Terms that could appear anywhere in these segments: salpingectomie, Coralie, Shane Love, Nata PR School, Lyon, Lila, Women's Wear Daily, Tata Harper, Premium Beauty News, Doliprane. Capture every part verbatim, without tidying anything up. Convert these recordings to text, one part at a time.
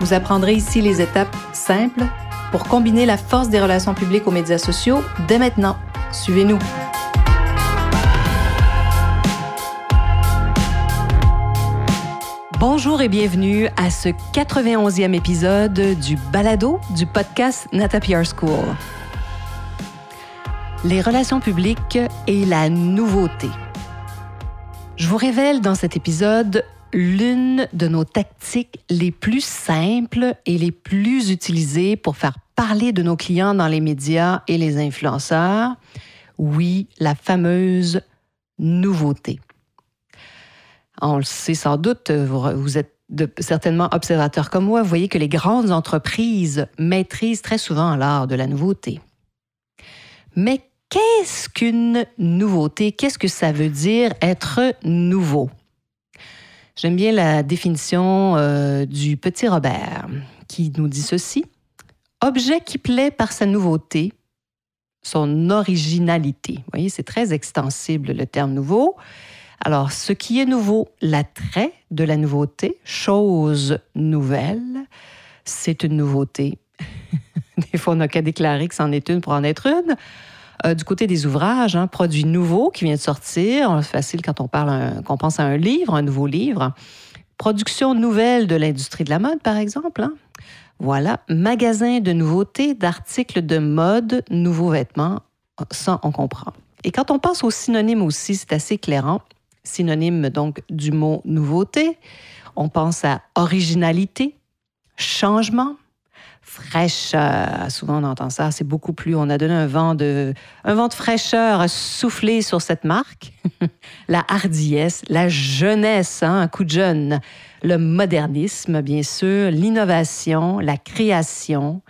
Vous apprendrez ici les étapes simples pour combiner la force des relations publiques aux médias sociaux dès maintenant. Suivez-nous! Bonjour et bienvenue à ce quatre-vingt-onzième épisode du balado du podcast Nata P R School. Les relations publiques et la nouveauté. Je vous révèle dans cet épisode l'une de nos tactiques les plus simples et les plus utilisées pour faire parler de nos clients dans les médias et les influenceurs. Oui, la fameuse nouveauté. On le sait sans doute, vous êtes de, certainement observateurs comme moi, vous voyez que les grandes entreprises maîtrisent très souvent l'art de la nouveauté. Mais qu'est-ce qu'une nouveauté? Qu'est-ce que ça veut dire être nouveau? J'aime bien la définition euh, du petit Robert qui nous dit ceci. Objet qui plaît par sa nouveauté, son originalité. Vous voyez, c'est très extensible le terme nouveau. Alors, ce qui est nouveau, l'attrait de la nouveauté, chose nouvelle, c'est une nouveauté. Des fois, on n'a qu'à déclarer que c'en est une pour en être une. Euh, du côté des ouvrages, hein, produits nouveaux qui viennent de sortir, c'est facile quand on parle, un, qu'on pense à un livre, un nouveau livre. Production nouvelle de l'industrie de la mode, par exemple. Hein. Voilà, magasin de nouveautés, d'articles de mode, nouveaux vêtements, ça, on comprend. Et quand on pense aux synonymes aussi, c'est assez éclairant. Synonyme donc du mot nouveauté, on pense à originalité, changement, fraîcheur. Souvent on entend ça, c'est beaucoup plus, on a donné un vent de, un vent de fraîcheur à souffler sur cette marque. La hardiesse, la jeunesse, hein, un coup de jeune, le modernisme bien sûr, l'innovation, la création,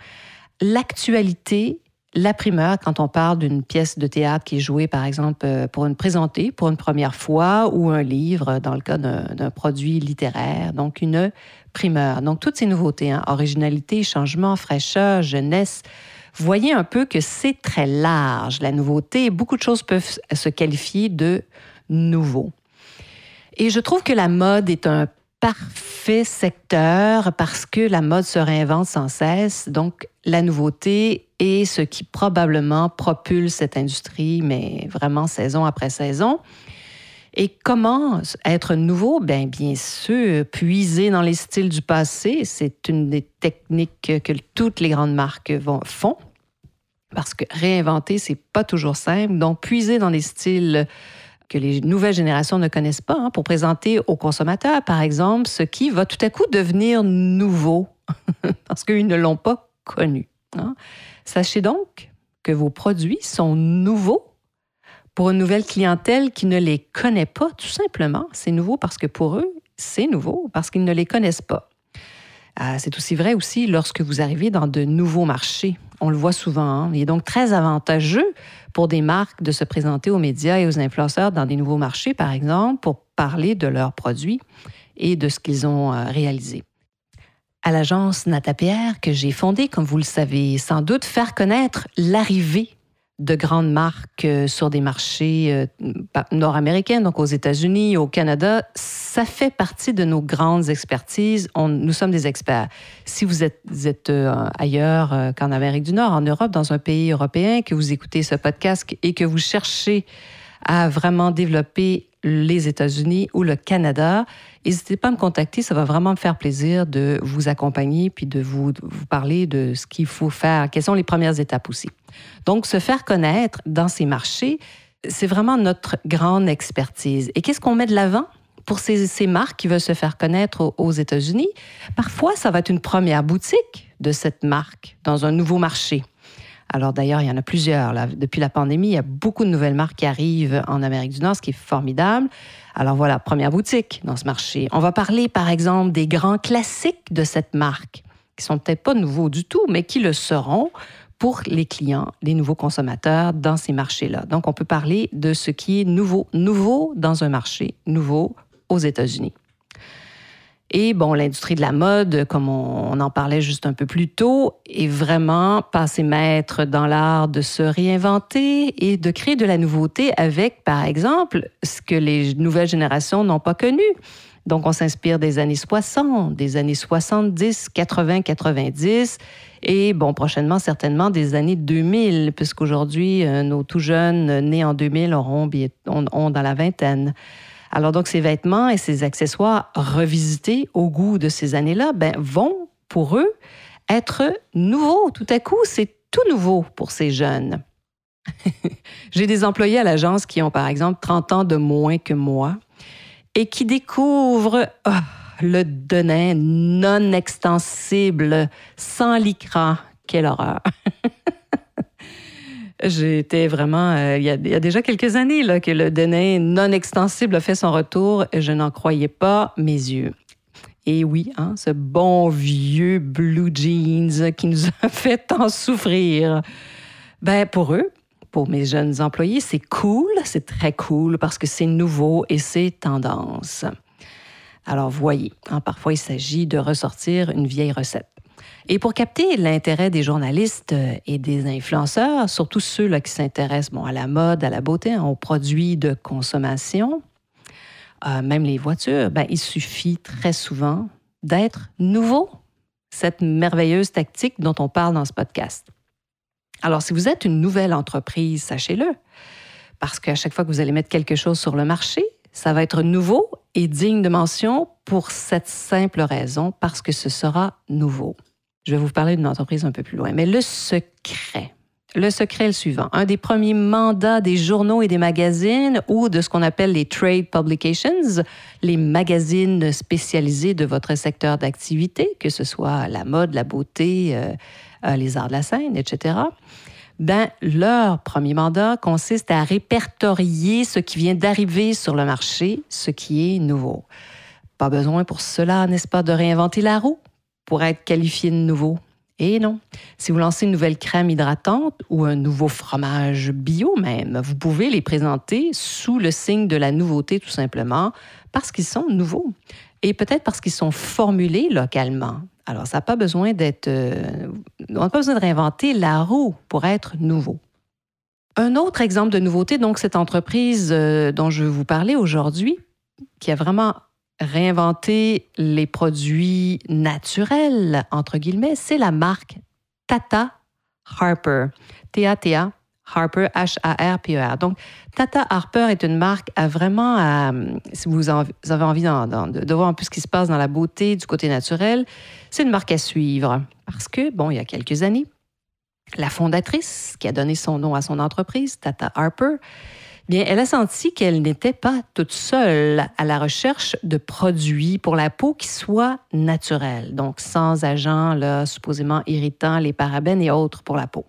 l'actualité. La primeur, quand on parle d'une pièce de théâtre qui est jouée, par exemple, pour une présentée, pour une première fois, ou un livre, dans le cas d'un, d'un produit littéraire. Donc, une primeur. Donc, toutes ces nouveautés, hein, originalité, changement, fraîcheur, jeunesse. Voyez un peu que c'est très large, la nouveauté. Beaucoup de choses peuvent se qualifier de nouveau. Et je trouve que la mode est un parfait secteur parce que la mode se réinvente sans cesse. Donc, la nouveauté est ce qui probablement propulse cette industrie, mais vraiment saison après saison. Et comment être nouveau? Bien, bien sûr, puiser dans les styles du passé, c'est une des techniques que toutes les grandes marques vont, font, parce que réinventer, c'est pas toujours simple. Donc, puiser dans les styles que les nouvelles générations ne connaissent pas, hein, pour présenter aux consommateurs, par exemple, ce qui va tout à coup devenir nouveau, parce qu'ils ne l'ont pas connu. Hein? Sachez donc que vos produits sont nouveaux pour une nouvelle clientèle qui ne les connaît pas, tout simplement. C'est nouveau parce que pour eux, c'est nouveau, parce qu'ils ne les connaissent pas. Euh, c'est aussi vrai aussi lorsque vous arrivez dans de nouveaux marchés. On le voit souvent. Hein? Il est donc très avantageux pour des marques de se présenter aux médias et aux influenceurs dans des nouveaux marchés, par exemple, pour parler de leurs produits et de ce qu'ils ont réalisé. À l'agence Nata P R que j'ai fondée, comme vous le savez sans doute, faire connaître l'arrivée de grandes marques sur des marchés nord-américains, donc aux États-Unis, au Canada, ça fait partie de nos grandes expertises. On, nous sommes des experts. Si vous êtes, vous êtes ailleurs qu'en Amérique du Nord, en Europe, dans un pays européen, que vous écoutez ce podcast et que vous cherchez à vraiment développer les États-Unis ou le Canada, n'hésitez pas à me contacter, ça va vraiment me faire plaisir de vous accompagner puis de vous, de vous parler de ce qu'il faut faire, quelles sont les premières étapes aussi. Donc, se faire connaître dans ces marchés, c'est vraiment notre grande expertise. Et qu'est-ce qu'on met de l'avant pour ces, ces marques qui veulent se faire connaître aux États-Unis? Parfois, ça va être une première boutique de cette marque dans un nouveau marché. Alors d'ailleurs, il y en a plusieurs. Là. Depuis la pandémie, il y a beaucoup de nouvelles marques qui arrivent en Amérique du Nord, ce qui est formidable. Alors voilà, première boutique dans ce marché. On va parler par exemple des grands classiques de cette marque, qui sont peut-être pas nouveaux du tout, mais qui le seront pour les clients, les nouveaux consommateurs dans ces marchés-là. Donc, on peut parler de ce qui est nouveau, nouveau dans un marché, nouveau aux États-Unis. Et bon, l'industrie de la mode, comme on en parlait juste un peu plus tôt, est vraiment passée maître dans l'art de se réinventer et de créer de la nouveauté avec, par exemple, ce que les nouvelles générations n'ont pas connu. Donc, on s'inspire des années soixante, des années soixante-dix, quatre-vingts, quatre-vingt-dix et, bon, prochainement, certainement, des années deux mille, puisqu'aujourd'hui, nos tout jeunes nés en deux mille auront, ont, ont dans la vingtaine. Alors, donc, ces vêtements et ces accessoires revisités au goût de ces années-là, ben, vont, pour eux, être nouveaux. Tout à coup, c'est tout nouveau pour ces jeunes. J'ai des employés à l'agence qui ont, par exemple, trente ans de moins que moi, et qui découvre oh, le denain non extensible, sans lycra. Quelle horreur! J'étais vraiment... Euh, il y a, il y a déjà quelques années là, que le denain non extensible a fait son retour. Je n'en croyais pas mes yeux. Et oui, hein, ce bon vieux blue jeans qui nous a fait tant souffrir. Ben, pour eux... Pour mes jeunes employés, c'est cool, c'est très cool parce que c'est nouveau et c'est tendance. Alors voyez, hein, parfois il s'agit de ressortir une vieille recette. Et pour capter l'intérêt des journalistes et des influenceurs, surtout ceux là, qui s'intéressent bon, à la mode, à la beauté, hein, aux produits de consommation, euh, même les voitures, ben, il suffit très souvent d'être nouveau. Cette merveilleuse tactique dont on parle dans ce podcast. Alors, si vous êtes une nouvelle entreprise, sachez-le, parce qu'à chaque fois que vous allez mettre quelque chose sur le marché, ça va être nouveau et digne de mention pour cette simple raison, parce que ce sera nouveau. Je vais vous parler d'une entreprise un peu plus loin, mais le secret, le secret est le suivant. Un des premiers mandats des journaux et des magazines ou de ce qu'on appelle les trade publications, les magazines spécialisés de votre secteur d'activité, que ce soit la mode, la beauté, euh, les arts de la scène, et cetera, ben, leur premier mandat consiste à répertorier ce qui vient d'arriver sur le marché, ce qui est nouveau. Pas besoin pour cela, n'est-ce pas, de réinventer la roue pour être qualifié de nouveau. Et non, si vous lancez une nouvelle crème hydratante ou un nouveau fromage bio même, vous pouvez les présenter sous le signe de la nouveauté tout simplement parce qu'ils sont nouveaux et peut-être parce qu'ils sont formulés localement. Alors, ça n'a pas besoin d'être... Euh, on n'a pas besoin de réinventer la roue pour être nouveau. Un autre exemple de nouveauté, donc cette entreprise euh, dont je vais vous parler aujourd'hui, qui a vraiment réinventé les produits naturels, entre guillemets, c'est la marque Tata Harper. T A T A Harper, H A R P E R. Donc, Tata Harper est une marque à vraiment, à, si vous, en, vous avez envie d'en, d'en, de voir un peu ce qui se passe dans la beauté, du côté naturel, c'est une marque à suivre. Parce que, bon, il y a quelques années, la fondatrice qui a donné son nom à son entreprise, Tata Harper, bien, elle a senti qu'elle n'était pas toute seule à la recherche de produits pour la peau qui soient naturels, donc sans agents là, supposément irritants, les parabènes et autres pour la peau.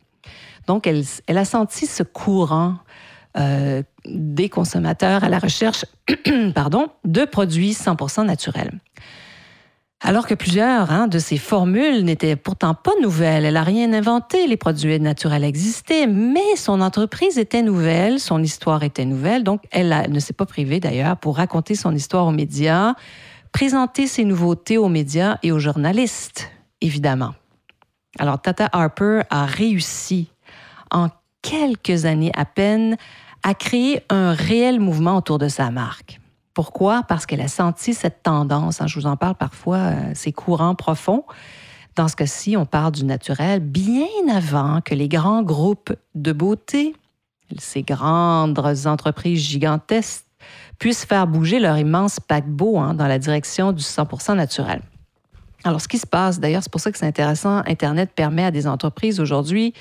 Donc, elle, elle a senti ce courant euh, des consommateurs à la recherche pardon, de produits cent pour cent naturels. Alors que plusieurs hein, de ces formules n'étaient pourtant pas nouvelles. Elle n'a rien inventé, les produits naturels existaient, mais son entreprise était nouvelle, son histoire était nouvelle. Donc, elle a, ne s'est pas privée d'ailleurs pour raconter son histoire aux médias, présenter ses nouveautés aux médias et aux journalistes, évidemment. Alors, Tata Harper a réussi en quelques années à peine, à créer un réel mouvement autour de sa marque. Pourquoi? Parce qu'elle a senti cette tendance, hein, je vous en parle parfois, euh, ces courants profonds. Dans ce cas-ci, on parle du naturel bien avant que les grands groupes de beauté, ces grandes entreprises gigantesques, puissent faire bouger leur immense paquebot hein, dans la direction du cent pour cent naturel. Alors, ce qui se passe, d'ailleurs, c'est pour ça que c'est intéressant, Internet permet à des entreprises aujourd'hui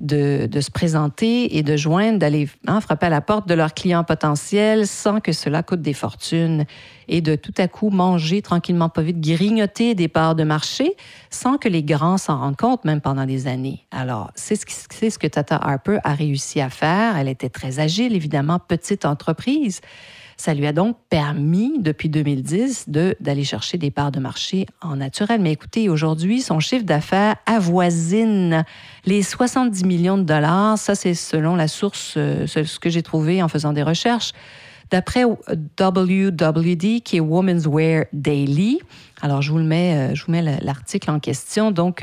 de, de se présenter et de joindre, d'aller hein, frapper à la porte de leurs clients potentiels sans que cela coûte des fortunes et de tout à coup manger tranquillement, pas vite, grignoter des parts de marché sans que les grands s'en rendent compte, même pendant des années. Alors, c'est ce, qui, c'est ce que Tata Harper a réussi à faire. Elle était très agile, évidemment, petite entreprise. Ça lui a donc permis, depuis deux mille dix, de, d'aller chercher des parts de marché en naturel. Mais écoutez, aujourd'hui, son chiffre d'affaires avoisine les soixante-dix millions de dollars. Ça, c'est selon la source, ce que j'ai trouvé en faisant des recherches. D'après W W D, qui est Women's Wear Daily, alors je vous le mets, je vous mets l'article en question. Donc,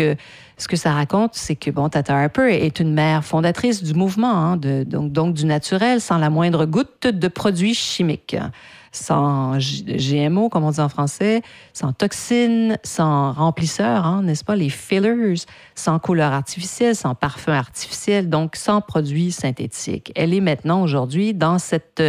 ce que ça raconte, c'est que bon, Tata Harper est une mère fondatrice du mouvement, hein, de, donc, donc du naturel, sans la moindre goutte de produits chimiques, sans G M O, comme on dit en français, sans toxines, sans remplisseurs, hein, n'est-ce pas, les fillers, sans couleurs artificielles, sans parfums artificiels, donc sans produits synthétiques. Elle est maintenant aujourd'hui dans cette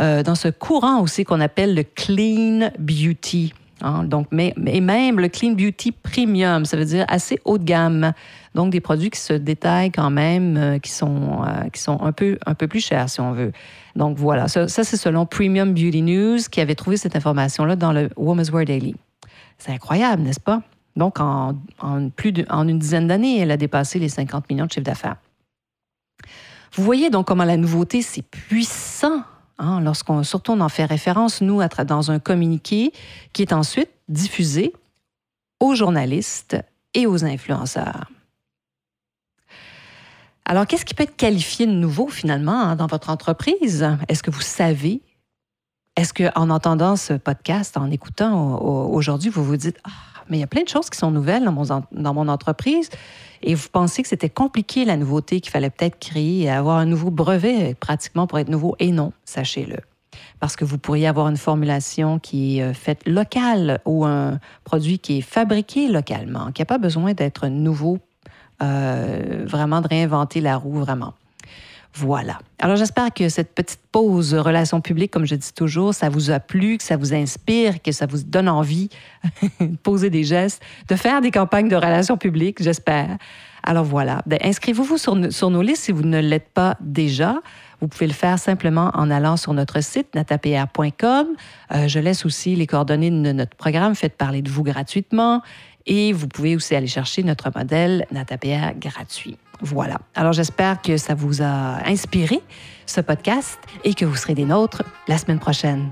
Euh, dans ce courant aussi qu'on appelle le clean beauty, hein, donc, mais, et même le clean beauty premium, ça veut dire assez haut de gamme, donc des produits qui se détaillent quand même, euh, qui sont, euh, qui sont un peu, un peu plus chers si on veut. Donc voilà, ça, ça c'est selon Premium Beauty News qui avait trouvé cette information-là dans le Women's Wear Daily. C'est incroyable, n'est-ce pas? Donc en, en, plus de, en une dizaine d'années, elle a dépassé les cinquante millions de chiffre d'affaires. Vous voyez donc comment la nouveauté, c'est puissant. Hein, lorsqu'on, surtout, on en fait référence, nous, à tra- dans un communiqué qui est ensuite diffusé aux journalistes et aux influenceurs. Alors, qu'est-ce qui peut être qualifié de nouveau, finalement, hein, dans votre entreprise? Est-ce que vous savez? Est-ce qu'en entendant ce podcast, en écoutant au- aujourd'hui, vous vous dites « Ah, mais il y a plein de choses qui sont nouvelles dans mon, en- dans mon entreprise » et vous pensez que c'était compliqué, la nouveauté, qu'il fallait peut-être créer et avoir un nouveau brevet pratiquement pour être nouveau. Et non, sachez-le. Parce que vous pourriez avoir une formulation qui est faite locale ou un produit qui est fabriqué localement, qui n'a pas besoin d'être nouveau, euh, vraiment de réinventer la roue, vraiment. Voilà. Alors, j'espère que cette petite pause relations publiques, comme je dis toujours, ça vous a plu, que ça vous inspire, que ça vous donne envie de poser des gestes, de faire des campagnes de relations publiques, j'espère. Alors, voilà. Ben, inscrivez-vous sur, sur nos listes si vous ne l'êtes pas déjà. Vous pouvez le faire simplement en allant sur notre site nata p r point com. Euh, je laisse aussi les coordonnées de notre programme. Faites parler de vous gratuitement. Et vous pouvez aussi aller chercher notre modèle Nata P R gratuit. Voilà. Alors, j'espère que ça vous a inspiré, ce podcast, et que vous serez des nôtres la semaine prochaine.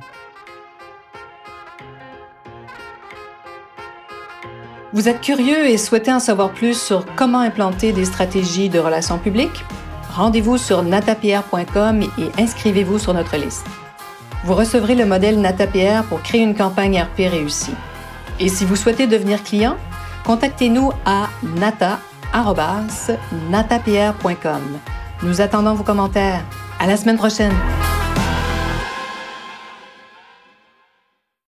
Vous êtes curieux et souhaitez en savoir plus sur comment implanter des stratégies de relations publiques? Rendez-vous sur nata p r point com et inscrivez-vous sur notre liste. Vous recevrez le modèle Nata P R pour créer une campagne R P réussie. Et si vous souhaitez devenir client, contactez-nous à nata arobase nata p r point com. Nous attendons vos commentaires. À la semaine prochaine!